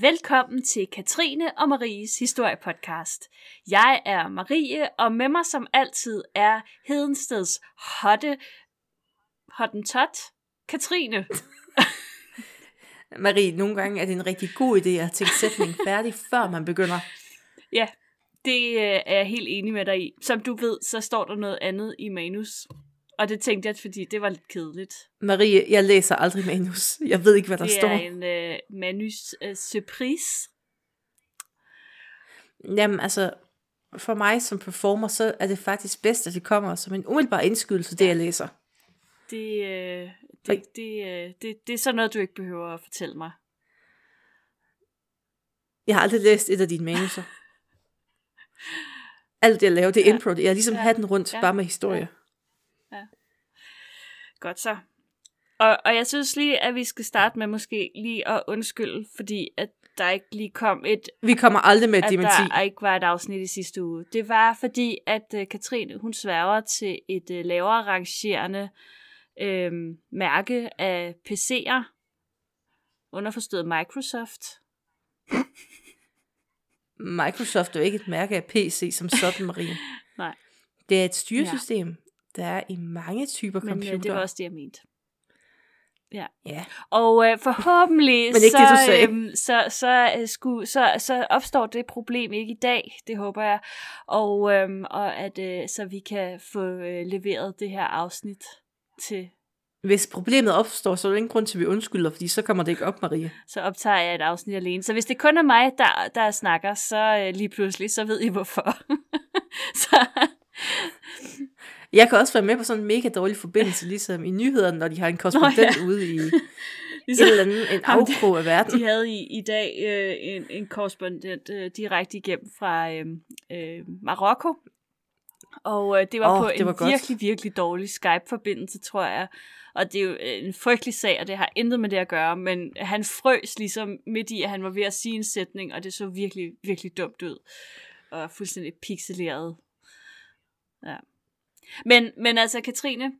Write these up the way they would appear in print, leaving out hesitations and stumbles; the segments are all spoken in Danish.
Velkommen til Katrine og Maries historiepodcast. Jeg er Marie, og med mig som altid er Hedensteds hottentot, Katrine. Marie, nogle gange er det en rigtig god idé at tænke sætningen færdig, før man begynder. Ja, det er jeg helt enig med dig i. Som du ved, så står der noget andet i manus. Og det tænkte jeg, fordi det var lidt kedeligt. Marie, jeg læser aldrig manus. Jeg ved ikke, hvad der står. Det er en manus-surprise. Jamen, altså, for mig som performer, så er det faktisk bedst, at det kommer som en umiddelbar indskydelse, det jeg læser. Det er sådan noget, du ikke behøver at fortælle mig. Jeg har aldrig læst et af dine manuser. Alt det, jeg laver, det er improv. Jeg har ligesom hatten rundt, bare med historie. Ja. Godt så. Og jeg synes lige, at vi skal starte med måske lige at undskylde, fordi at der ikke lige kom et... Vi kommer aldrig med et dementi. At der ikke var et afsnit i sidste uge. Det var fordi, at Katrine, hun sværger til et lavere rangerende mærke af PC'er, underforstået Microsoft. Microsoft er jo ikke et mærke af PC som sådan, Marie. Nej. Det er et styresystem. Ja. Der er i mange typer computer. Men det var også det, jeg mente. Ja. Og forhåbentlig så opstår det problem ikke i dag, det håber jeg. Og at vi kan få leveret det her afsnit til. Hvis problemet opstår, så er der ingen grund til, at vi undskylder, fordi så kommer det ikke op, Marie. Så optager jeg et afsnit alene. Så hvis det kun er mig, der snakker, så lige pludselig, så ved I hvorfor. Så... Jeg kan også være med på sådan en mega dårlig forbindelse, ligesom i nyhederne, når de har en korrespondent ude i ligesom, et eller andet, en afkrog af verden. De havde i dag en korrespondent direkte igennem fra Marokko, og det var på virkelig dårlig Skype-forbindelse, tror jeg. Og det er jo en frygtelig sag, og det har intet med det at gøre, men han frøs ligesom midt i, at han var ved at sige en sætning, og det så virkelig, virkelig dumt ud, og fuldstændig pixeleret. Ja. Men altså, Katrine,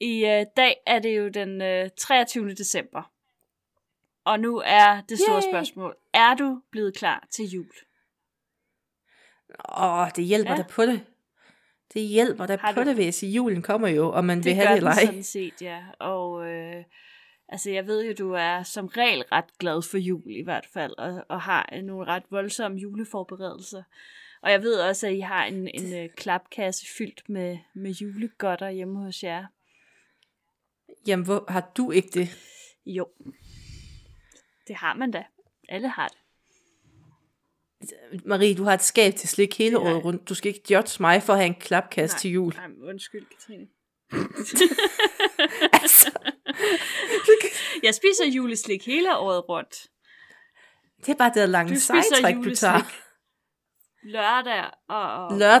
i dag er det jo den 23. december, og nu er det store spørgsmål, er du blevet klar til jul? Det hjælper da på det. Det hjælper da på det, vil jeg sige. Julen kommer jo, og man vil have det eller ej. Det gør den sådan set, ja. Og altså, jeg ved jo, du er som regel ret glad for jul i hvert fald, og har nogle ret voldsomme juleforberedelser. Og jeg ved også, at I har en klapkasse fyldt med julegodter hjemme hos jer. Jamen, har du ikke det? Jo, det har man da. Alle har det. Marie, du har et skab til slik hele året rundt. Du skal ikke judge mig for at have en klapkasse til jul. Nej, undskyld, Katrine. Altså. Jeg spiser juleslik hele året rundt. Det er bare det lange sejtræk, du tager. Lørdag og hver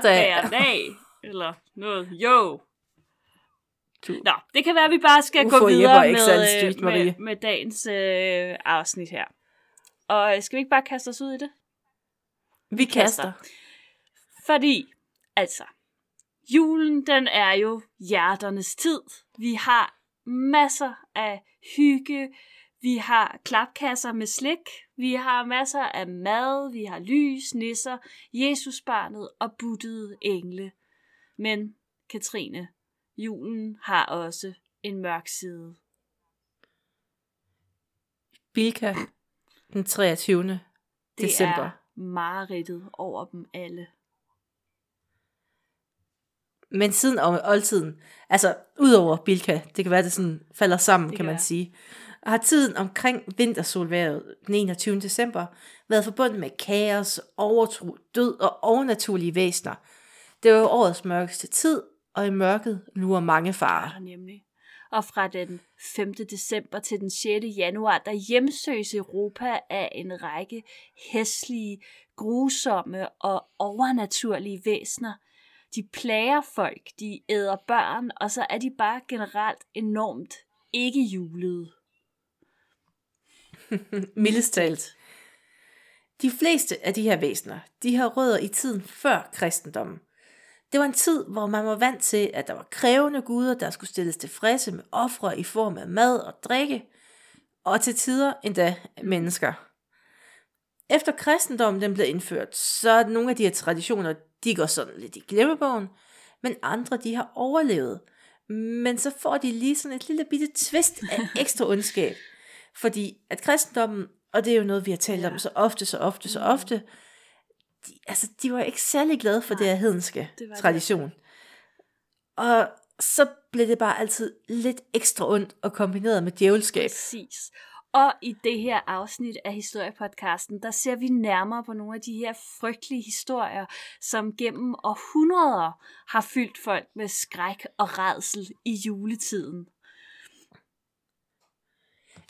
dag, eller noget, jo. Nå, det kan være, at vi bare skal gå videre med dagens afsnit her. Og skal vi ikke bare kaste os ud i det? Vi kaster. Fordi, altså, julen den er jo hjerternes tid. Vi har masser af hygge, vi har klapkasser med slik, vi har masser af mad, vi har lys, nisser, Jesusbarnet og buttede engle. Men, Katrine, julen har også en mørk side. Bilka, den 23. december. Det er mareridtet over dem alle. Men siden oldtiden, altså udover Bilka, det kan være, det sådan falder sammen, det kan man sige, har tiden omkring vintersolværet den 21. december været forbundet med kaos, overtro, død og overnaturlige væsner. Det var jo årets mørkeste tid, og i mørket lurer mange farer. Ja, nemlig. Og fra den 5. december til den 6. januar, der hjemsøges Europa af en række hæslige, grusomme og overnaturlige væsner. De plager folk, de æder børn, og så er de bare generelt enormt ikke julede. Mildest talt. De fleste af de her væsener, de har rødder i tiden før kristendommen. Det var en tid, hvor man var vant til, at der var krævende guder, der skulle stilles tilfredse med ofre i form af mad og drikke, og til tider endda mennesker. Efter kristendommen den blev indført, så er nogle af de her traditioner, de går sådan lidt i glemmebogen, men andre de har overlevet. Men så får de lige sådan et lille bitte twist af ekstra ondskab. Fordi at kristendommen, og det er jo noget, vi har talt om så ofte, de var ikke særlig glade for det her hedenske tradition. Og så blev det bare altid lidt ekstra ondt og kombineret med djævelskab. Præcis. Og i det her afsnit af historiepodcasten, der ser vi nærmere på nogle af de her frygtelige historier, som gennem århundreder har fyldt folk med skræk og rædsel i juletiden.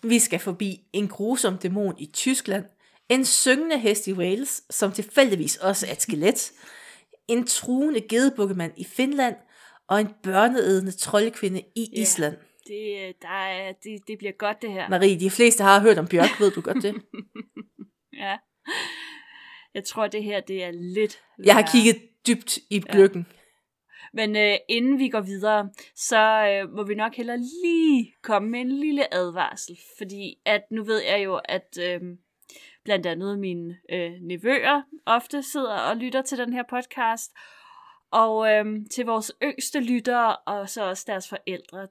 Vi skal forbi en grusom dæmon i Tyskland, en syngende hest i Wales, som tilfældigvis også er et skelet, en truende gedebukkemand i Finland og en børneædende troldkvinde i Island. Det bliver godt det her. Marie, de fleste har hørt om Bjørk, ved du godt det? Ja. Jeg tror det her, det er lidt værre. Jeg har kigget dybt i gløggen. Ja. Men inden vi går videre, så må vi nok hellere lige komme med en lille advarsel. Fordi at nu ved jeg jo, at blandt andet mine nevøer ofte sidder og lytter til den her podcast. Og til vores yngste lyttere, og så også deres forældre,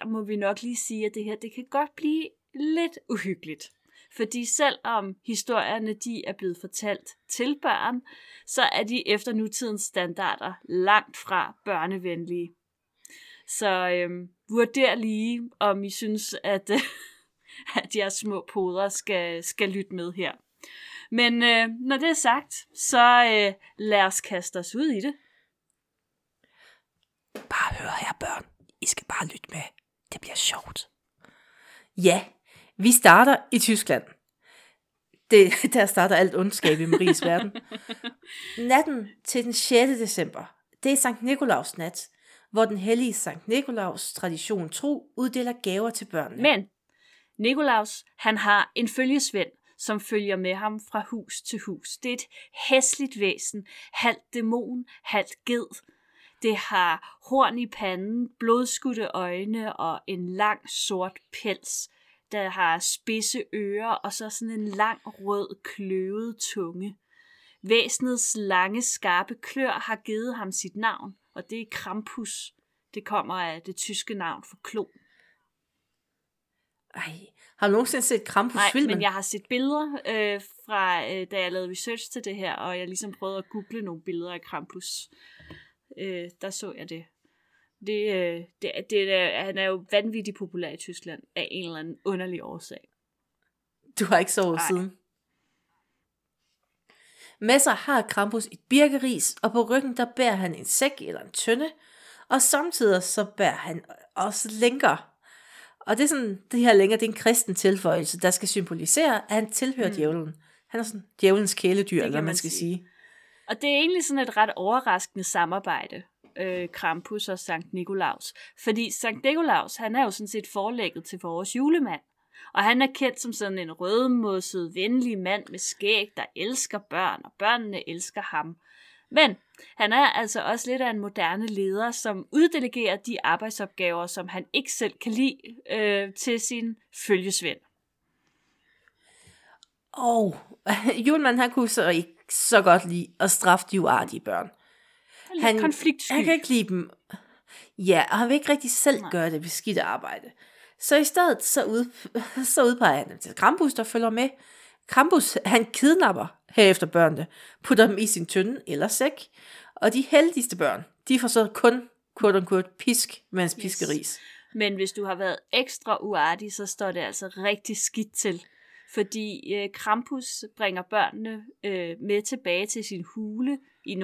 der må vi nok lige sige, at det her, det kan godt blive lidt uhyggeligt. Fordi selvom historierne, de er blevet fortalt til børn, så er de efter nutidens standarder langt fra børnevenlige. Så vurder lige, om I synes, at jeres små poder skal lytte med her. Men når det er sagt, så lad os kaste os ud i det. Bare hør her, børn. I skal bare lytte med. Det bliver sjovt. Ja, vi starter i Tyskland. Der starter alt ondskab i Maries verden. Natten til den 6. december, det er Sankt Nikolaus nat, hvor den hellige Sankt Nikolaus tradition tro uddeler gaver til børnene. Men Nikolaus, han har en følgesvend, som følger med ham fra hus til hus. Det er et hæsligt væsen, halvt dæmon, halvt ged. Det har horn i panden, blodskudte øjne og en lang sort pels, der har spidse ører og så sådan en lang rød kløvet tunge. Væsenets lange skarpe klør har givet ham sit navn, og det er Krampus. Det kommer af det tyske navn for klo. Ej, har du nogensinde set Krampus-filmen? Nej, men jeg har set billeder fra, da jeg lavede research til det her, og jeg ligesom prøvede at google nogle billeder af Krampus. Der så jeg det. Han er jo vanvittigt populær i Tyskland af en eller anden underlig årsag. Du har ikke sovet siden. Med sig har Krampus et birkeris, og på ryggen der bærer han en sæk eller en tønde, og samtidig så bærer han også lænker. Og det er sådan, det her lænker, det er en kristen tilføjelse, der skal symbolisere, at han tilhører djævlen. Han er sådan djævelens kæledyr, eller man skal sige. Og det er egentlig sådan et ret overraskende samarbejde, Krampus og Sankt Nikolaus. Fordi Sankt Nikolaus, han er jo sådan set forlægget til vores julemand. Og han er kendt som sådan en rødmosset, venlig mand med skæg, der elsker børn, og børnene elsker ham. Men han er altså også lidt af en moderne leder, som uddelegerer de arbejdsopgaver, som han ikke selv kan lide, til sin følgesvend. Og julemanden, han kunne så ikke så godt lide at straffe de uartige børn. Han kan ikke lide dem. Ja, og han vil ikke rigtig selv gøre det beskidt arbejde. Så i stedet, så udpeger han til Krampus, der følger med. Krampus, han kidnapper herefter børnene, putter dem i sin tynde eller sæk, og de heldigste børn, de får så kun, quote unquote, pisk, mens piskeris. Men hvis du har været ekstra uartig, så står det altså rigtig skidt til. Fordi Krampus bringer børnene med tilbage til sin hule. I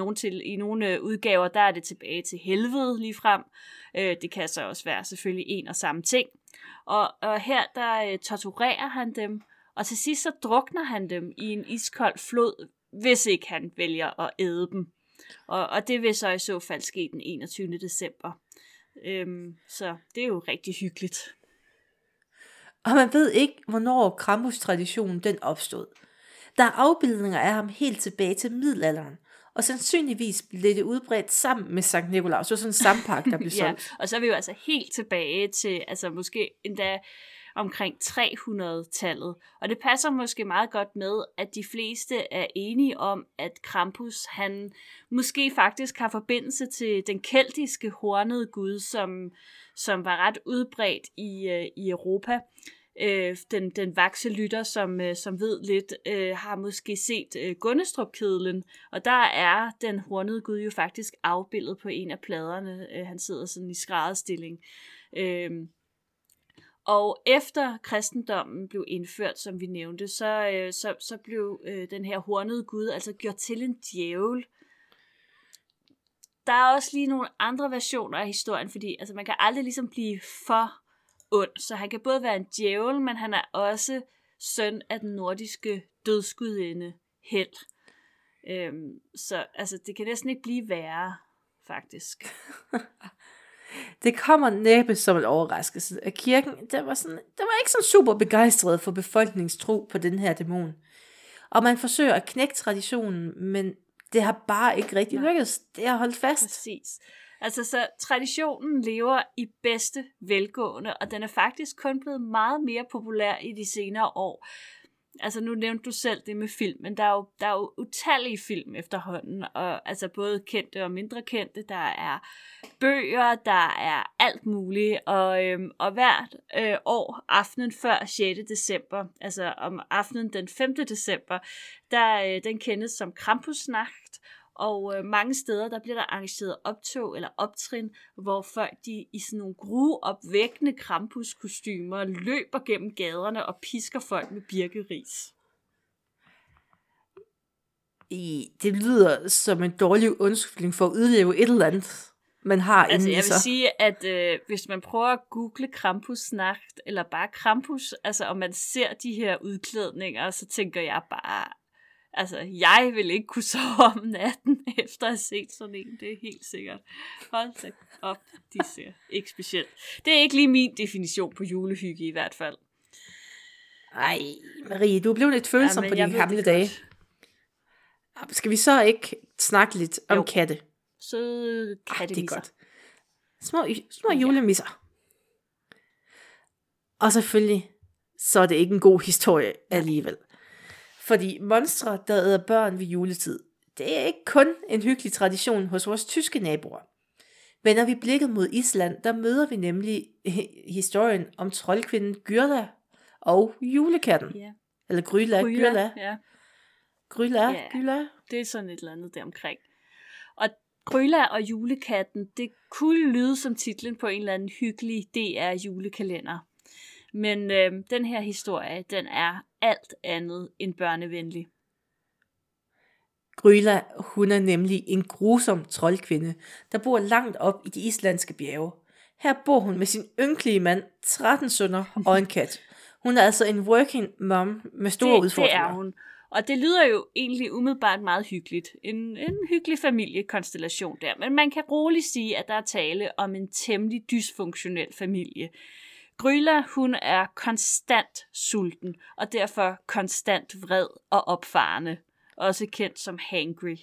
nogle udgaver, der er det tilbage til helvede ligefrem. Det kan så også være selvfølgelig en og samme ting. Og her, der torturerer han dem. Og til sidst så drukner han dem i en iskold flod, hvis ikke han vælger at æde dem. Og det vil så i så fald ske den 21. december. Så det er jo rigtig hyggeligt. Og man ved ikke, hvornår Krampus-traditionen den opstod. Der er afbildninger af ham helt tilbage til middelalderen, og sandsynligvis blev det udbredt sammen med Sankt Nikolaus. Så sådan en sampakke, der blev solgt. Ja, og så er vi jo altså helt tilbage til, altså måske endda omkring 300-tallet. Og det passer måske meget godt med, at de fleste er enige om, at Krampus, han måske faktisk har forbindelse til den keltiske hornede gud, som var ret udbredt i Europa. Den vakse lytter, som ved lidt, har måske set Gundestrup-kedlen, og der er den hornede gud jo faktisk afbildet på en af pladerne. Han sidder sådan i skrædderstilling. Og efter kristendommen blev indført, som vi nævnte, så blev den her hornede gud altså gjort til en djævel. Der er også lige nogle andre versioner af historien, fordi altså, man kan aldrig ligesom blive for ond. Så han kan både være en djævel, men han er også søn af den nordiske dødsgudinde Hel. Så altså, det kan næsten ikke blive værre, faktisk. Det kommer næppe som en overraskelse, at kirken der var ikke sådan super begejstret for befolkningstro på den her dæmon. Og man forsøger at knække traditionen, men det har bare ikke rigtig lykkedes. Det har holdt fast. Præcis. Altså, så traditionen lever i bedste velgående, og den er faktisk kun blevet meget mere populær i de senere år. Altså, nu nævnte du selv det med film, men der er jo utallige film efterhånden, og altså både kendte og mindre kendte, der er bøger, der er alt muligt, og hvert år, aftenen før 6. december, altså om aftenen den 5. december, den kendes som Krampusnacht. Og mange steder, der bliver der arrangeret optog eller optrin, hvor folk de i sådan nogle gruopvækkende Krampus-kostymer løber gennem gaderne og pisker folk med birkeris. Det lyder som en dårlig undskyldning for at udleve et eller andet, man har inden sig. Altså jeg vil sige, at hvis man prøver at google Krampusnacht eller bare Krampus, altså og man ser de her udklædninger, så tænker jeg bare... Altså, jeg vil ikke kunne sove om natten, efter at have set sådan en. Det er helt sikkert. Hold da op, de ser ikke specielt. Det er ikke lige min definition på julehygge i hvert fald. Ej, Marie, du er blevet lidt følsom på de gamle dage. Skal vi så ikke snakke lidt om katte? Søde kattemisser. Det er godt. Små julemisser. Og selvfølgelig, så er det ikke en god historie alligevel. Fordi monstre, der æder børn ved juletid, det er ikke kun en hyggelig tradition hos vores tyske naboer. Men når vi blikker mod Island, der møder vi nemlig historien om troldkvinden Gryla og julekatten. Yeah. Eller Gryla. Yeah. Gryla. Det er sådan et eller andet deromkring. Og Gryla og julekatten, det kunne lyde som titlen på en eller anden hyggelig DR-julekalender. Men den her historie, den er alt andet end børnevenlig. Gryla, hun er nemlig en grusom troldkvinde, der bor langt op i de islandske bjerge. Her bor hun med sin ynkelige mand, 13 sønner og en kat. Hun er altså en working mom med store udfordringer. Det er hun. Og det lyder jo egentlig umiddelbart meget hyggeligt. En hyggelig familiekonstellation der. Men man kan roligt sige, at der er tale om en temmelig dysfunktionel familie. Gryla, hun er konstant sulten, og derfor konstant vred og opfarende, også kendt som hangry.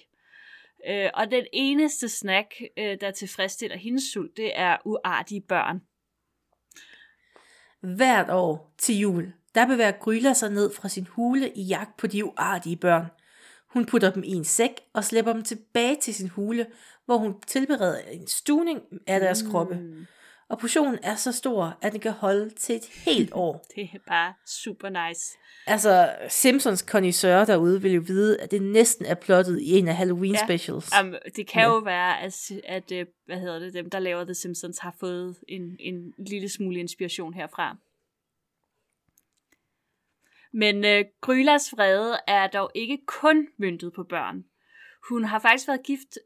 Og den eneste snack, der tilfredsstiller hendes sult, det er uartige børn. Hvert år til jul, der bevæger Gryla sig ned fra sin hule i jagt på de uartige børn. Hun putter dem i en sæk og slæber dem tilbage til sin hule, hvor hun tilbereder en stuvning af deres kroppe. Og portionen er så stor, at den kan holde til et helt år. Det er bare super nice. Altså, Simpsons connoisseur derude vil jo vide, at det næsten er plottet i en af Halloween-specials. Ja. Det kan jo være, at dem, der laver The Simpsons, har fået en lille smule inspiration herfra. Men Grylas vrede er dog ikke kun møntet på børn. Hun har faktisk været gift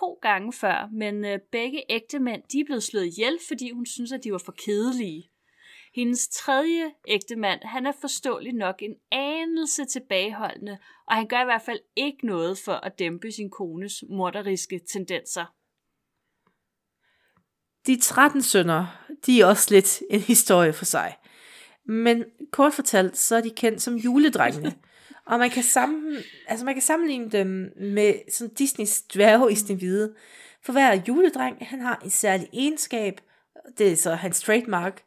2 gange før, men begge ægtemænd, de er blevet slået ihjel, fordi hun synes, at de var for kedelige. Hendes 3. ægtemand, han er forståeligt nok en anelse tilbageholdende, og han gør i hvert fald ikke noget for at dæmpe sin kones morderiske tendenser. De 13 sønner, de er også lidt en historie for sig. Men kort fortalt, så er de kendt som juledrengene. Og man kan sammenligne dem med sådan Disneys dværge i Snehvide. For hver juledreng, han har en særlig egenskab. Det er så hans trademark.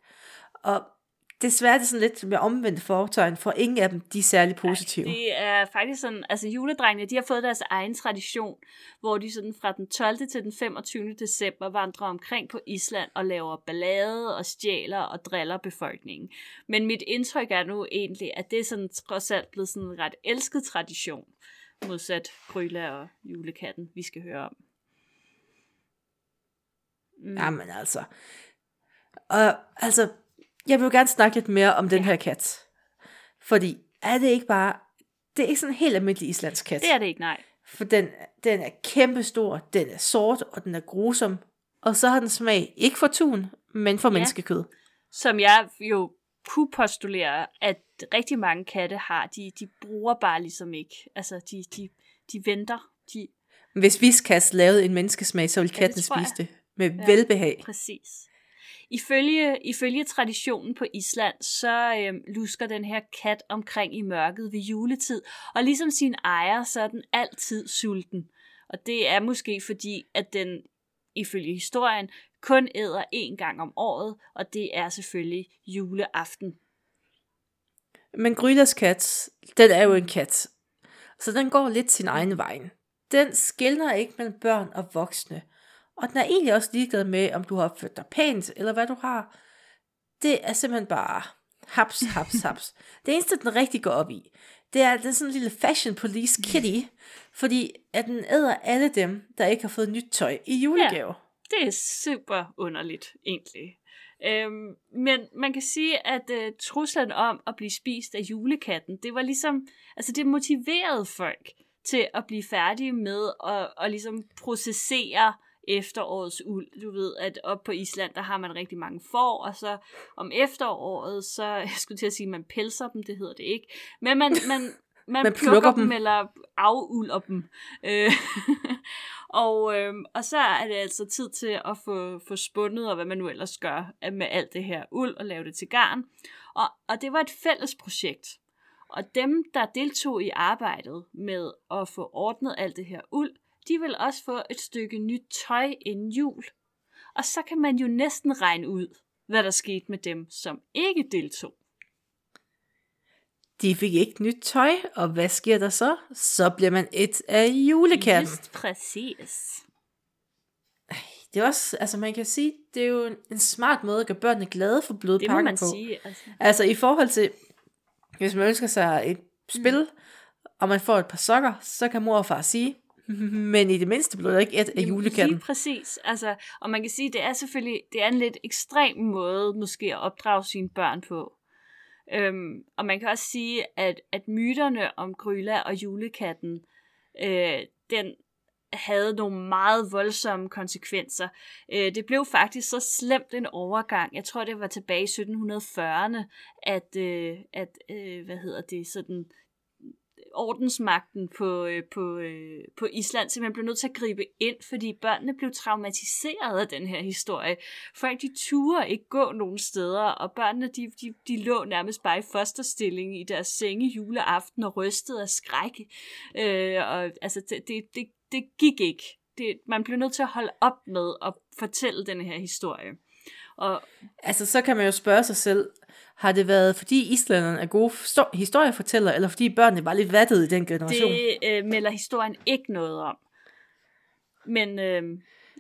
Og desværre det er sådan lidt med omvendt fortegn, for ingen af dem, de er særlig positive. Ej, det er faktisk sådan, altså juledrengene, de har fået deres egen tradition, hvor de sådan fra den 12. til den 25. december vandrer omkring på Island og laver ballade og stjæler og driller befolkningen. Men mit indtryk er nu egentlig, at det er sådan trods alt blevet sådan en ret elsket tradition, modsat Gryla og julekatten, vi skal høre om. Mm. Jamen altså. Og altså, jeg vil jo gerne snakke lidt mere om den her kat. Fordi er det ikke bare... Det er ikke sådan en helt almindelig islandsk kat. Det er det ikke, nej. For den er kæmpestor, den er sort, og den er grusom. Og så har den smag ikke for tun, men for menneskekød. Som jeg jo kunne postulere, at rigtig mange katte har. De bruger bare ligesom ikke. Altså, de venter. Hvis Viskas lavede en menneskesmag, så ville katten spise det med velbehag. Præcis. Ifølge traditionen på Island, så lusker den her kat omkring i mørket ved juletid, og ligesom sin ejer, så er den altid sulten. Og det er måske fordi, at den ifølge historien kun æder én gang om året, og det er selvfølgelig juleaften. Men Grylas kat, den er jo en kat, så den går lidt sin egen vej. Den skelner ikke mellem børn og voksne. Og den er egentlig også ligeglad med, om du har opført dig pænt, eller hvad du har. Det er simpelthen bare haps, haps, haps. Det eneste, den rigtig går op i, det er den sådan en lille fashion police kitty, fordi at den æder alle dem, der ikke har fået nyt tøj i julegave. Ja, det er super underligt, egentlig. Men man kan sige, at truslen om at blive spist af julekatten, det var ligesom, altså det motiverede folk til at blive færdige med at ligesom processere efterårets uld. Du ved, at op på Island, der har man rigtig mange får, og så om efteråret, så jeg skulle til at sige, at man pelser dem, det hedder det ikke, men man plukker dem, eller afulder dem. Og så er det altså tid til at få spundet, og hvad man nu ellers gør med alt det her uld, og lave det til garn. Og det var et fælles projekt. Og dem, der deltog i arbejdet med at få ordnet alt det her uld, de vil også få et stykke nyt tøj inden jul. Og så kan man jo næsten regne ud, hvad der skete med dem, som ikke deltog. De fik ikke nyt tøj, og hvad sker der så? Så bliver man et af julekatten. Just præcis. Det er også, altså man kan sige, det er jo en smart måde at gøre børnene glade for blødpakken på. Det må man sige. Altså i forhold til, hvis man ønsker sig et spil, og man får et par sokker, så kan mor og far sige, men i det mindste blev der ikke et af julekatten. Lige præcis. Altså, og man kan sige, det er selvfølgelig det er en lidt ekstrem måde måske at opdrage sine børn på. Og man kan også sige, at myterne om Gryla og julekatten, den havde nogle meget voldsomme konsekvenser. Det blev faktisk så slemt en overgang. Jeg tror, det var tilbage i 1740'erne, at hvad hedder det, sådan ordensmagten på Island simpelthen blev nødt til at gribe ind, fordi børnene blev traumatiseret af den her historie. Folk, de turde ikke gå nogen steder, og børnene, de lå nærmest bare i fosterstilling i deres senge juleaften og rystede af skræk. Og altså, det gik ikke. Man blev nødt til at holde op med at fortælle den her historie. Og altså, så kan man jo spørge sig selv, har det været, fordi islænderne er gode historiefortællere, eller fordi børnene var lidt vattede i den generation? Det melder historien ikke noget om. Men,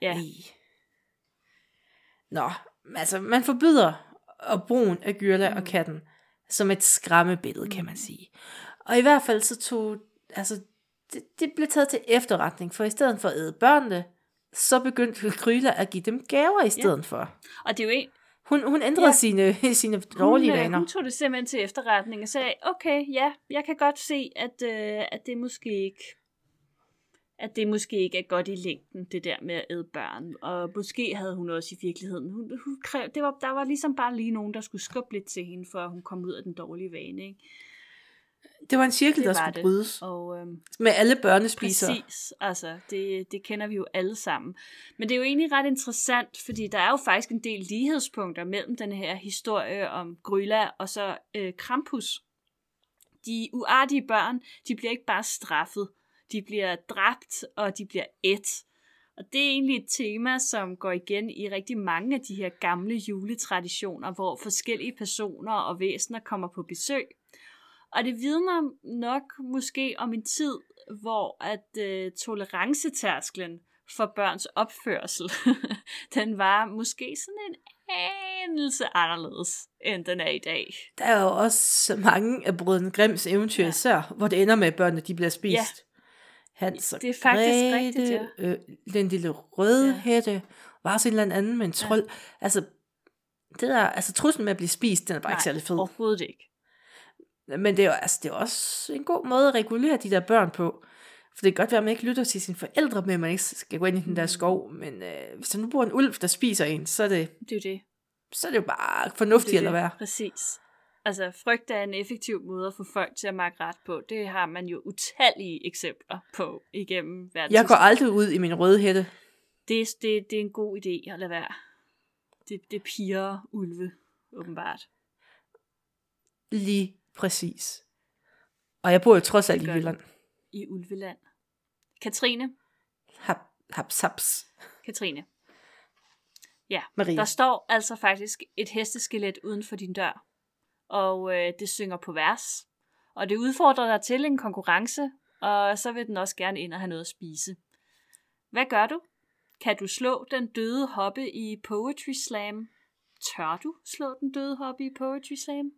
ja. Nå, altså, man forbyder brugen af Gryla og katten som et skræmmebillede, kan man sige. Og i hvert fald så tog, altså, det blev taget til efterretning, for i stedet for at æde børnene, så begyndte Gryla at give dem gaver i stedet for. Og det er jo ikke... Hun ændrede sine dårlige vaner. Hun tog det simpelthen til efterretning og sagde, okay, ja, jeg kan godt se, at det måske ikke er godt i længden, det der med at æde børn. Og måske havde hun også i virkeligheden. Hun krævede, der var ligesom bare lige nogen, der skulle skubbe lidt til hende, for hun kom ud af den dårlige vane, ikke? Det var en cirkel, der skulle brydes. Og, med alle børnespiser. Præcis, altså, det kender vi jo alle sammen. Men det er jo egentlig ret interessant, fordi der er jo faktisk en del lighedspunkter mellem den her historie om Gryla og så Krampus. De uartige børn, de bliver ikke bare straffet, de bliver dræbt, og de bliver ædt. Og det er egentlig et tema, som går igen i rigtig mange af de her gamle juletraditioner, hvor forskellige personer og væsener kommer på besøg. Og det vidner nok måske om en tid, hvor at tolerancetærsklen for børns opførsel, den var måske sådan en anelse anderledes, end den er i dag. Der er jo også mange af Brødrene Grimms eventyr især, hvor det ender med, at børnene de bliver spist. Ja. Hans og Grethe, det er faktisk rigtigt, ja. Den lille Rødhætte, var også en eller anden med en trold. Ja. Altså, det der, altså truslen med at blive spist, den er bare ikke særlig fed. Overhovedet ikke. Men det er jo altså, det er også en god måde at regulere de der børn på. For det kan godt være, at man ikke lytter til sine forældre, men man ikke skal gå ind i den der skov. Men hvis der nu bor en ulv, der spiser en, så er det, det. Så er det jo bare fornuftigt at lade være. Præcis. Altså, frygt er en effektiv måde at få folk til at makke ret på. Det har man jo utallige eksempler på igennem verden. Jeg går aldrig ud i min Rødhætte. Det er en god idé at lade være. Det piger ulve, åbenbart. Lige præcis. Og jeg bor jo trods alt i Jylland. I Ulveland. Katrine. Haps, haps. Katrine. Ja, Marie. Der står altså faktisk et hesteskelet uden for din dør. Og det synger på vers. Og det udfordrer dig til en konkurrence, og så vil den også gerne ind og have noget at spise. Hvad gør du? Kan du slå den døde hoppe i Poetry Slam? Tør du slå den døde hoppe i Poetry Slam?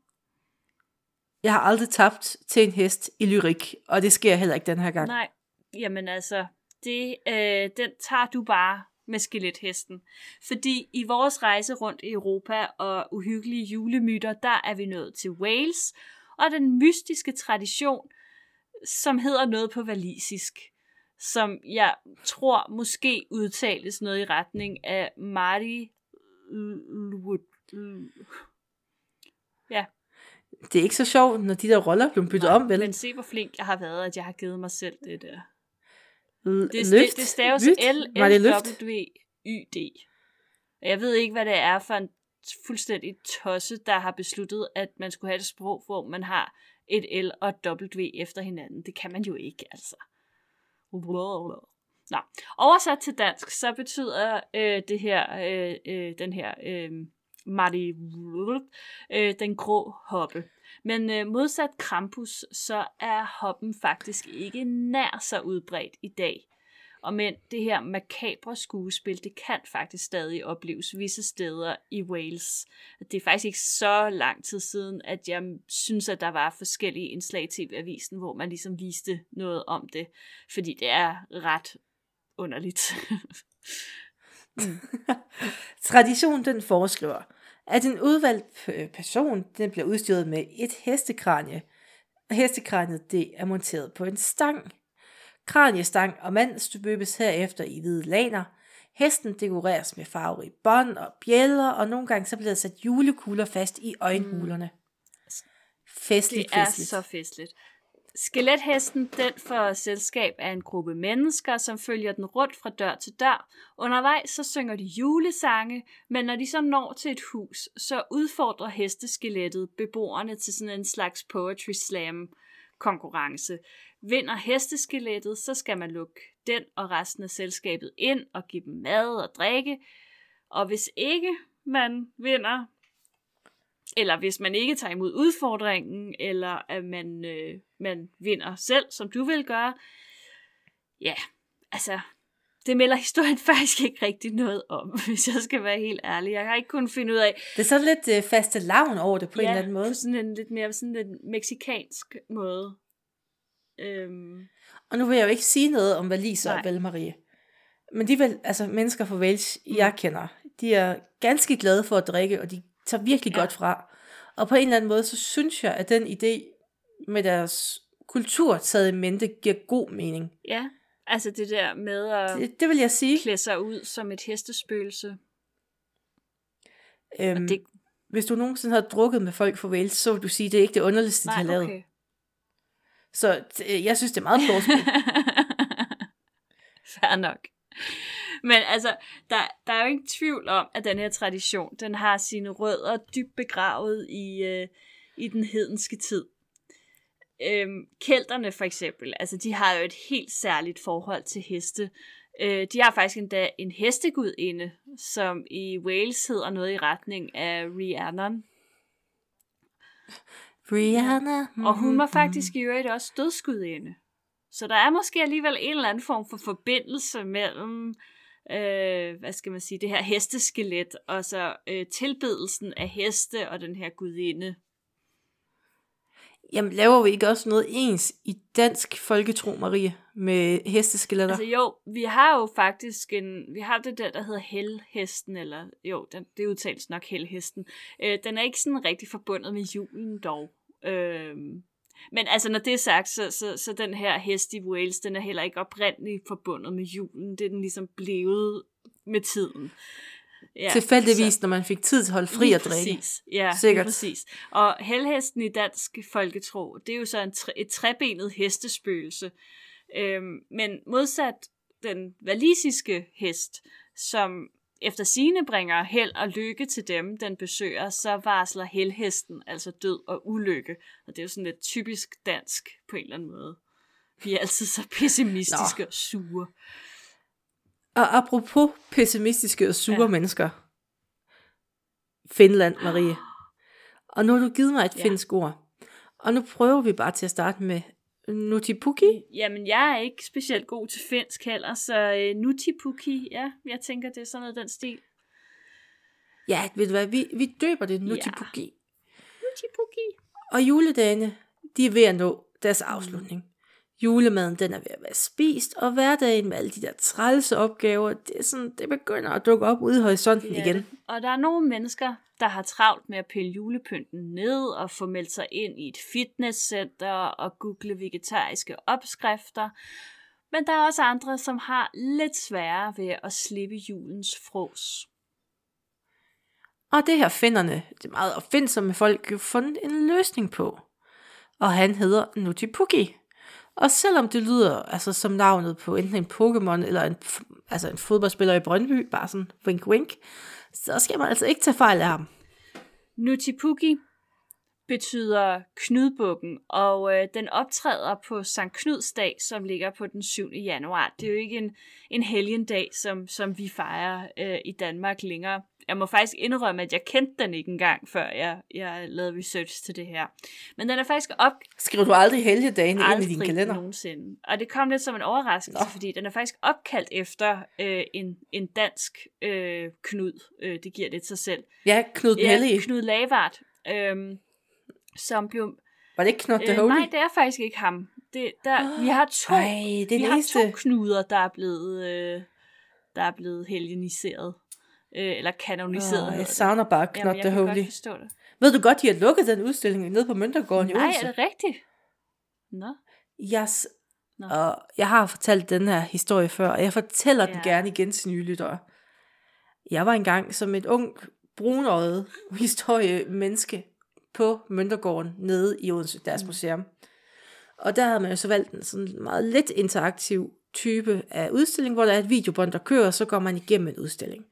Jeg har aldrig tabt til en hest i lyrik, og det sker heller ikke den her gang. Nej, jamen altså, den tager du bare med skeletthesten. Fordi i vores rejse rundt i Europa og uhyggelige julemyter, der er vi nået til Wales og den mystiske tradition, som hedder noget på walisisk, som jeg tror måske udtales noget i retning af Mari Lwyd. Ja. Det er ikke så sjovt, når de der roller bliver byttet om, vel? Men se, hvor flink jeg har været, at jeg har givet mig selv det der. Det staves LWYD. Jeg ved ikke, hvad det er for en fuldstændig tosse, der har besluttet, at man skulle have et sprog, hvor man har et L og et W efter hinanden. Det kan man jo ikke, altså. Nå. Oversat til dansk, så betyder det her, den her... Mari Lwyd, den grå hoppe. Men modsat Krampus, så er hoppen faktisk ikke nær så udbredt i dag. Og men det her makabre skuespil, det kan faktisk stadig opleves visse steder i Wales. Det er faktisk ikke så lang tid siden, at jeg synes, at der var forskellige indslag i TV-avisen, hvor man ligesom viste noget om det. Fordi det er ret underligt. Traditionen den foreskriver, at en udvalgt person den bliver udstyret med et hestekranie. Hestekraniet det er monteret på en stang. Kraniestang og mand støbes herefter i hvide laner. Hesten dekoreres med farverige bånd og bjælder, og nogle gange så bliver der sat julekugler fast i øjenhulerne. Festligt. Så festligt. Skeletthesten, den får selskab af en gruppe mennesker, som følger den rundt fra dør til dør. Undervejs så synger de julesange, men når de så når til et hus, så udfordrer hesteskelettet beboerne til sådan en slags poetry slam konkurrence. Vinder hesteskelettet, så skal man lukke den og resten af selskabet ind og give dem mad og drikke. Og hvis ikke man vinder, eller hvis man ikke tager imod udfordringen, eller at man vinder selv, som du vil gøre. Ja, altså, det melder historien faktisk ikke rigtig noget om, hvis jeg skal være helt ærlig. Jeg har ikke kunnet finde ud af... Det er sådan lidt fastelavn over det på en eller anden måde. Ja, sådan en lidt mere sådan en meksikansk måde. Og nu vil jeg jo ikke sige noget om waliser og Marie. Men de vel, altså mennesker fra Wales, jeg kender, de er ganske glade for at drikke, og de tager virkelig godt fra. Og på en eller anden måde, så synes jeg, at den idé med deres kultur taget i mente giver god mening. Ja, altså det der med at det vil jeg sige. Klæde sig ud som et hestespøgelse. Hvis du nogensinde havde drukket med folk fra Wales, så ville du sige, at det er ikke det underligste, de har lavet. Okay. Så jeg synes, det er meget plausible. Fair nok. Men altså, der er jo ingen tvivl om, at den her tradition, den har sine rødder dybt begravet i den hedenske tid. Kelterne for eksempel, altså de har jo et helt særligt forhold til heste, De har faktisk endda en hestegudinde, som i Wales hedder noget i retning af Rhiannon. Rihanna. Mm-hmm. Og hun var faktisk i øvrigt også dødsgudinde. Så der er måske alligevel en eller anden form for forbindelse mellem, hvad skal man sige, det her hesteskelet, og så tilbedelsen af heste og den her gudinde. Jamen, laver vi ikke også noget ens i dansk folketro, Marie, med hesteskeletter? Altså jo, vi har jo faktisk vi har det der hedder helhesten, eller jo, det udtales nok helhesten. Den er ikke sådan rigtig forbundet med julen dog. Men altså, når det er sagt, så den her hest i Wales, den er heller ikke oprindeligt forbundet med julen. Det er den ligesom blevet med tiden. Ja, tilfældigvis, så, når man fik tid til at holde fri og drikke. Ja, sikkert. Præcis. Og helhesten i dansk folketro, det er jo så et trebenet hestespøgelse. Men modsat den walisiske hest, som efter sigende bringer held og lykke til dem, den besøger, så varsler helhesten altså død og ulykke. Og det er jo sådan lidt typisk dansk på en eller anden måde. Vi er altid så pessimistiske og sure. Og apropos pessimistiske og sure mennesker. Finland, Marie. Og nu har du givet mig et finsk ord. Og nu prøver vi bare til at starte med Nuuttipukki. Jamen, jeg er ikke specielt god til finsk heller, så Nuuttipukki, ja, jeg tænker, det er sådan noget den stil. Ja, ved du hvad, vi døber det Nuuttipukki. Ja. Nuuttipukki. Og juledagene, de er ved at nå deres afslutning. Julemaden, den er ved at være spist, og hverdagen med alle de der trælse opgaver, det begynder at dukke op ude i horisonten igen. Og der er nogle mennesker, der har travlt med at pille julepynten ned og få meldt sig ind i et fitnesscenter og google vegetariske opskrifter. Men der er også andre, som har lidt sværere ved at slippe julens frås. Og det her finderne, det meget opfindsomme folk, jo fundet en løsning på. Og han hedder Nuuttipukki. Og selvom det lyder altså som navnet på enten en Pokémon eller en fodboldspiller i Brøndby, bare sådan wink wink, så skal man altså ikke tage fejl af ham. Nuuttipukki betyder knudbukken, og den optræder på St. Knudsdag, som ligger på den 7. januar. Det er jo ikke en helgendag, som vi fejrer i Danmark længere. Jeg må faktisk indrømme, at jeg kendte den ikke engang, før jeg lavede research til det her. Men den er faktisk Skriver du aldrig helgedagen ind i din kalender? Aldrig nogensinde. Og det kom lidt som en overraskelse, fordi den er faktisk opkaldt efter en dansk Knud. Det giver lidt sig selv. Ja, Knud den Hellige. Ja, Knud Lavard, som blev... Var det ikke Knud the Holy? Nej, det er faktisk ikke ham. Vi har to Knuder, der er blevet helgeniseret. Eller kanoniseret. Jeg savner bare Knud the Holy. Ved du godt, de har lukket den udstilling nede på Møntergården i Odense? Nej, er det rigtigt? Nå. Yes. Nå. Og jeg har fortalt den her historie før, og jeg fortæller den gerne igen til nye lyttere. Jeg var engang som et ung, brunøjet historiemenneske på Møntergården nede i Odense, deres museum. Og der havde man jo så valgt en sådan meget lidt interaktiv type af udstilling, hvor der er et videobånd, der kører, og så går man igennem en udstilling.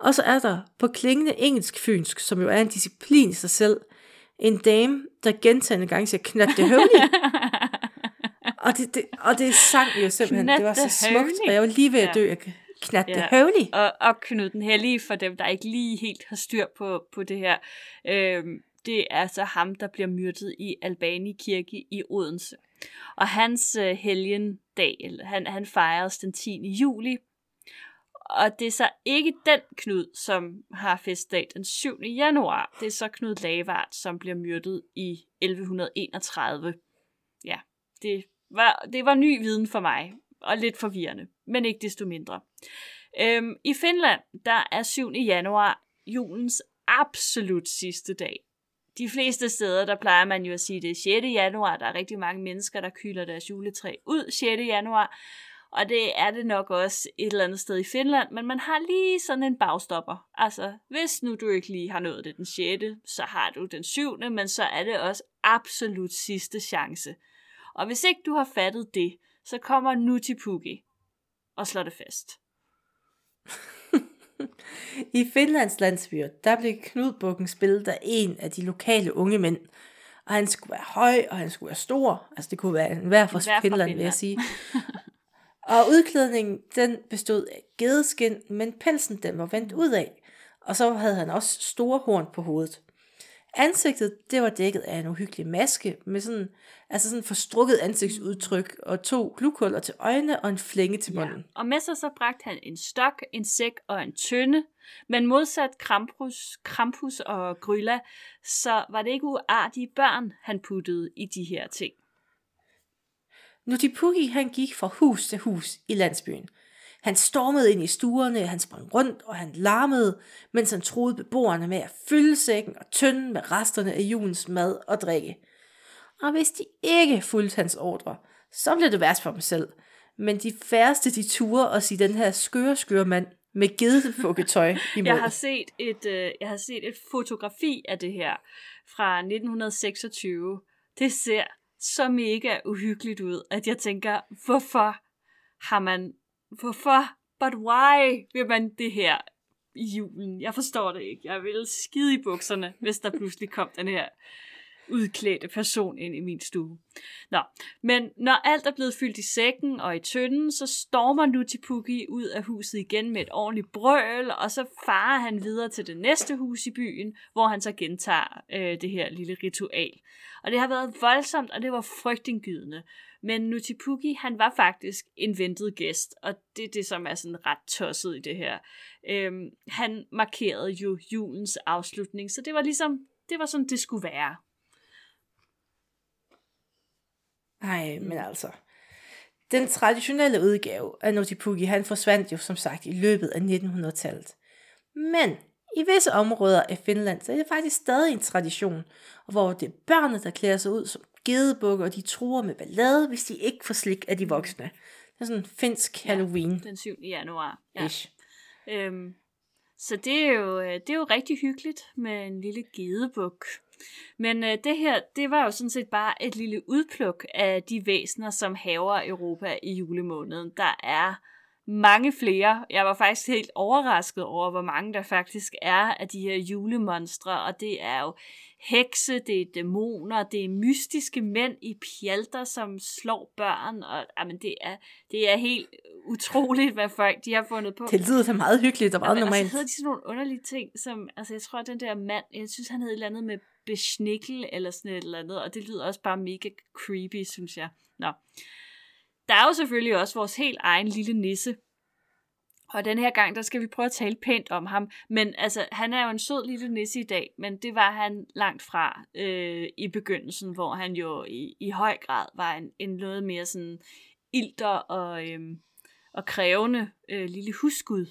Og så er der på klingende engelsk-fynsk, som jo er en disciplin i sig selv, en dame, der gentagne gange siger, Knud the Holy. og det sang jo simpelthen, Knud det var så smukt, og jeg var lige ved at dø af Knud the Holy. Og Knud den Hellige, for dem, der ikke lige helt har styr på det her. Det er så ham, der bliver myrdet i Albani Kirke i Odense. Og hans helgendag, han fejres den 10. juli, og det er så ikke den Knud, som har festdag den 7. januar. Det er så Knud Lavard, som bliver myrdet i 1131. Ja, det var ny viden for mig, og lidt forvirrende, men ikke desto mindre. I Finland, der er 7. januar julens absolut sidste dag. De fleste steder, der plejer man jo at sige, det er 6. januar. Der er rigtig mange mennesker, der kyler deres juletræ ud 6. januar. Og det er det nok også et eller andet sted i Finland, men man har lige sådan en bagstopper. Altså, hvis nu du ikke lige har nået det den 6., så har du den 7., men så er det også absolut sidste chance. Og hvis ikke du har fattet det, så kommer Nuuttipukki og slår det fast. I Finlands landsbyer, der blev Knudbukken spillet af en af de lokale unge mænd. Og han skulle være høj, og han skulle være stor. Altså, det kunne være en vejr fra Finland, vil jeg sige. Og udklædningen, den bestod af gedeskin, men pelsen, den var vendt ud af. Og så havde han også store horn på hovedet. Ansigtet, det var dækket af en uhyggelig maske, med sådan, altså sådan forstrukket ansigtsudtryk, og 2 glughuller til øjnene, og en flænge til munden. Ja. Og med sig så bragte han en stok, en sæk og en tønde, men modsat Krampus og Gryla, så var det ikke uartige børn, han puttede i de her ting. Nuuttipukki, han gik fra hus til hus i landsbyen. Han stormede ind i stuerne, han sprang rundt, og han larmede, mens han troede beboerne med at fylde sækken og tønden med resterne af julens mad og drikke. Og hvis de ikke fulgte hans ordre, så blev det værst for dem selv. Men de færreste, de turde at sige den her skøre mand med gedefukketøj imod. Jeg har set et fotografi af det her fra 1926. Det ser så mega uhyggeligt ud, at jeg tænker, Hvorfor? But why vil man det her i julen? Jeg forstår det ikke. Jeg ville skide i bukserne, hvis der pludselig kom den her udklædte person ind i min stue. Nå, men når alt er blevet fyldt i sækken og i tønden, så stormer Nuuttipukki ud af huset igen med et ordentligt brøl, og så farer han videre til det næste hus i byen, hvor han så gentager det her lille ritual. Og det har været voldsomt, og det var frygtindgydende. Men Nuuttipukki, han var faktisk en ventet gæst, og det er det, som er sådan ret tosset i det her. Han markerede jo julens afslutning, så det var ligesom, det var sådan, det skulle være. Nej, men altså. Den traditionelle udgave af Nuuttipukki, han forsvandt jo som sagt i løbet af 1900-tallet. Men i visse områder af Finland, så er det faktisk stadig en tradition, hvor det er børnene, der klæder sig ud som gedebukker, og de truer med ballade, hvis de ikke får slik af de voksne. Det er sådan en finsk Halloween. Ja, den 7. januar. Ja. Så det er jo rigtig hyggeligt med en lille gedebuk. Men det her, det var jo sådan set bare et lille udpluk af de væsener, som haver Europa i julemåneden. Der er mange flere. Jeg var faktisk helt overrasket over, hvor mange der faktisk er af de her julemonstre, og det er jo hekse, det er dæmoner, det er mystiske mænd i pjalter, som slår børn, og jamen, det er helt utroligt, hvad folk de har fundet på. Det lyder så meget hyggeligt og meget normalt. Og så hedder de sådan nogle underlige ting, som, altså jeg tror, at den der mand, jeg synes, han hed et eller andet med besnikkel, eller sådan et eller andet, og det lyder også bare mega creepy, synes jeg. Nå. Der er jo selvfølgelig også vores helt egen lille nisse. Og den her gang, der skal vi prøve at tale pænt om ham. Men altså, han er jo en sød lille nisse i dag, men det var han langt fra i begyndelsen, hvor han jo i høj grad var en noget mere sådan ilter og krævende lille husgud,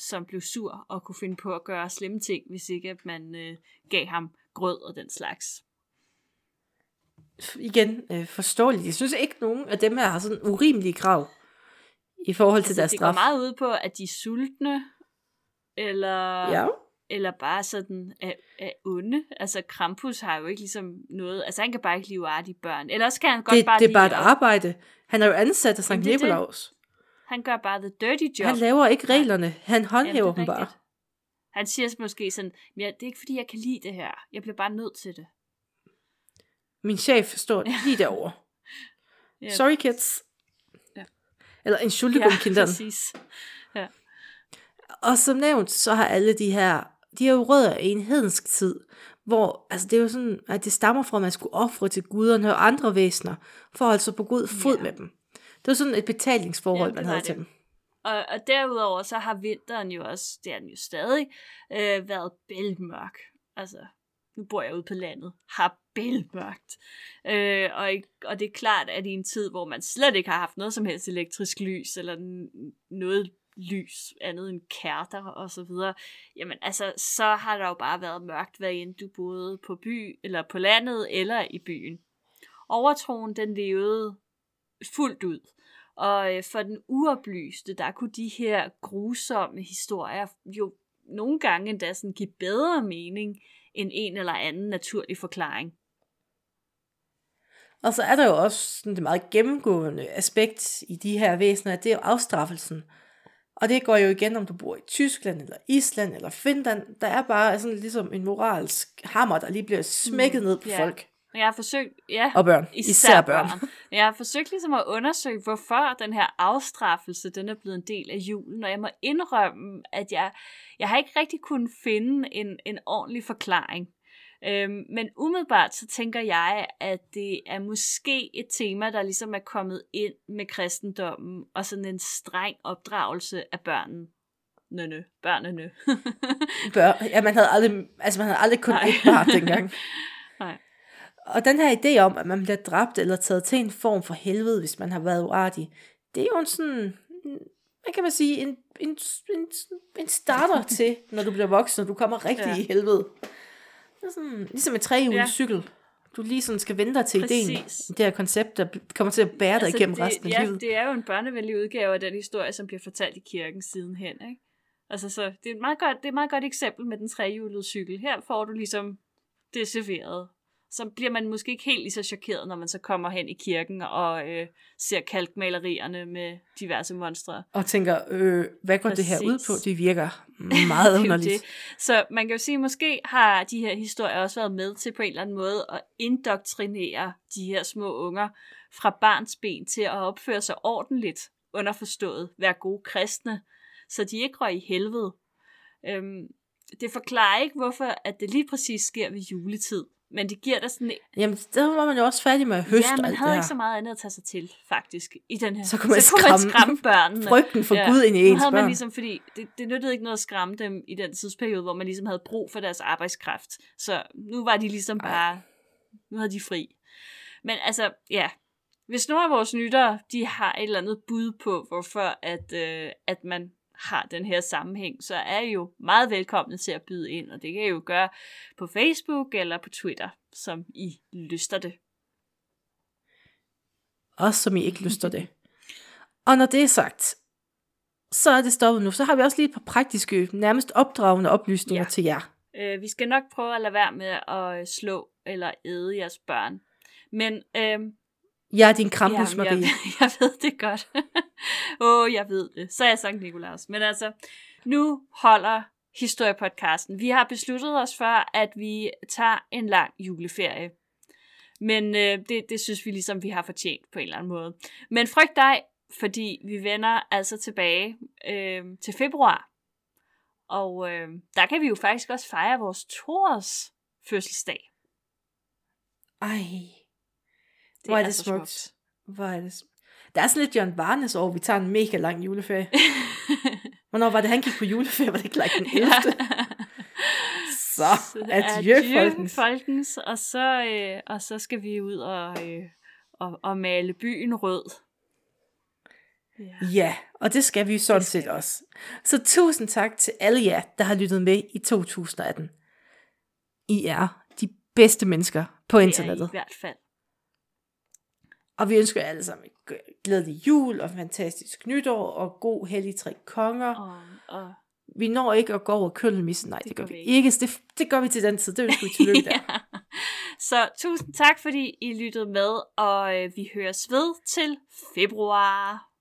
som blev sur og kunne finde på at gøre slemme ting, hvis ikke man gav ham grød og den slags. Igen, forståeligt. Jeg synes ikke, nogen af dem her har sådan urimelige krav i forhold til altså, deres straf. Det går meget ud på, at de er sultne, eller bare sådan er onde. Altså, Krampus har jo ikke ligesom noget. Altså, han kan bare ikke lide artige børn. Eller også kan han godt bare lide... Det er bare et arbejde. Han er jo ansat af Sankt Nikolaus. Han gør bare the dirty job. Han laver ikke reglerne. Han håndhæver dem bare. Han siger måske sådan, ja, det er ikke fordi, jeg kan lide det her. Jeg bliver bare nødt til det. Min chef står lige derovre. Yeah. Sorry, kids. Yeah. Eller en schuldegumkinderen. Ja, præcis. Yeah. Og som nævnt, så har alle de her jo rødder i en hedensk tid, hvor, altså det er jo sådan, at det stammer fra, at man skulle ofre til guderne og andre væsener, for at holde sig på god fod med dem. Det var sådan et betalingsforhold, man havde til dem. Og derudover, så har vinteren jo også, det er den jo stadig, været bælmørk. Altså, nu bor jeg ude på landet, har bælmørkt. Og det er klart, at i en tid, hvor man slet ikke har haft noget som helst elektrisk lys, eller noget lys andet end kærter og så videre, jamen altså, så har der jo bare været mørkt, hvad end du boede på by, eller på landet, eller i byen. Overtroen, den levede fuldt ud. Og for den uoplyste, der kunne de her grusomme historier jo nogle gange endda sådan give bedre mening, end en eller anden naturlig forklaring. Og så er der jo også sådan det meget gennemgående aspekt i de her væsener, at det er jo afstraffelsen. Og det går jo igen, om du bor i Tyskland, eller Island, eller Finland. Der er bare sådan ligesom en moralsk hammer, der lige bliver smækket ned på folk. Jeg har forsøgt, ja, og børn. Især børn. Jeg har forsøgt ligesom at undersøge, hvorfor den her afstraffelse, den er blevet en del af julen, og jeg må indrømme, at jeg har ikke rigtig kunnet finde en ordentlig forklaring. Men umiddelbart så tænker jeg, at det er måske et tema, der ligesom er kommet ind med kristendommen, og sådan en streng opdragelse af børnene. Ja, man havde aldrig kun et barn dengang. Nej. Og den her idé om, at man bliver dræbt eller taget til en form for helvede, hvis man har været uartig, det er jo en sådan, hvad kan man sige, en starter til, når du bliver voksen, og du kommer rigtig i helvede. Det er sådan, ligesom en trehjulet cykel. Du lige sådan skal vente dig til ideen. Det her koncept, der kommer til at bære dig igennem resten af livet. Det er jo en børnevenlig udgave af den historie, som bliver fortalt i kirken sidenhen, ikke? Altså, så det er et meget godt eksempel med den trehjulede cykel. Her får du ligesom det serveret. Så bliver man måske ikke helt lige så chokeret, når man så kommer hen i kirken og ser kalkmalerierne med diverse monstre. Og tænker, hvad går det her ud på? Det virker meget underligt. Så man kan jo sige, at måske har de her historier også været med til på en eller anden måde at indoktrinere de her små unger fra barns ben til at opføre sig ordentligt, underforstået, være gode kristne, så de ikke røg i helvede. Det forklarer ikke, hvorfor at det lige præcis sker ved juletid. Men det giver der sådan... Jamen, der var man jo også færdig med at høste. Ja, man havde ikke så meget andet at tage sig til, faktisk, i den her... Så kunne man skræmme børnene. Frygten for Gud ind i ens børn. Man ligesom, fordi det nyttede ikke noget at skræmme dem i den tidsperiode, hvor man ligesom havde brug for deres arbejdskraft. Så nu var de ligesom bare... Nu havde de fri. Men altså, ja... Hvis nogle af vores nyttere, de har et eller andet bud på, hvorfor at man... har den her sammenhæng, så er I jo meget velkomne til at byde ind, og det kan I jo gøre på Facebook eller på Twitter, som I lyster det. Også som I ikke lyster det. Og når det er sagt, så er det stoppet nu. Så har vi også lige et par praktiske, nærmest opdragende oplysninger til jer. Vi skal nok prøve at lade være med at slå eller æde jeres børn. Men... jeg er din Krampus, Marie. Jeg ved det godt. Jeg ved det. Så er jeg Sankt Nikolaus. Men altså, nu holder historiepodcasten. Vi har besluttet os for, at vi tager en lang juleferie. Men det synes vi ligesom, vi har fortjent på en eller anden måde. Men frygt dig, fordi vi vender altså tilbage til februar. Og der kan vi jo faktisk også fejre vores 2-års fødselsdag. Ej... Hvor er det smukt. Der er sådan lidt Jørgen Varnes over, vi tager en mega lang juleferie. Hvornår var det, han gik på juleferie? Var det ikke like den 11. Så adieu, folkens. Og så skal vi ud og male byen rød. Ja, og det skal vi jo sådan set også. Så tusind tak til alle jer, der har lyttet med i 2018. I er de bedste mennesker på internettet. I hvert fald. Og vi ønsker jer alle sammen et glædelig jul og fantastisk nytår og god hellig 3 konger. Vi når ikke at gå over køllemissen. Nej, det gør vi ikke. Det gør vi til den tid. Det ønsker vi tillykke der. Ja. Så tusind tak, fordi I lyttede med, og vi høres ved til februar.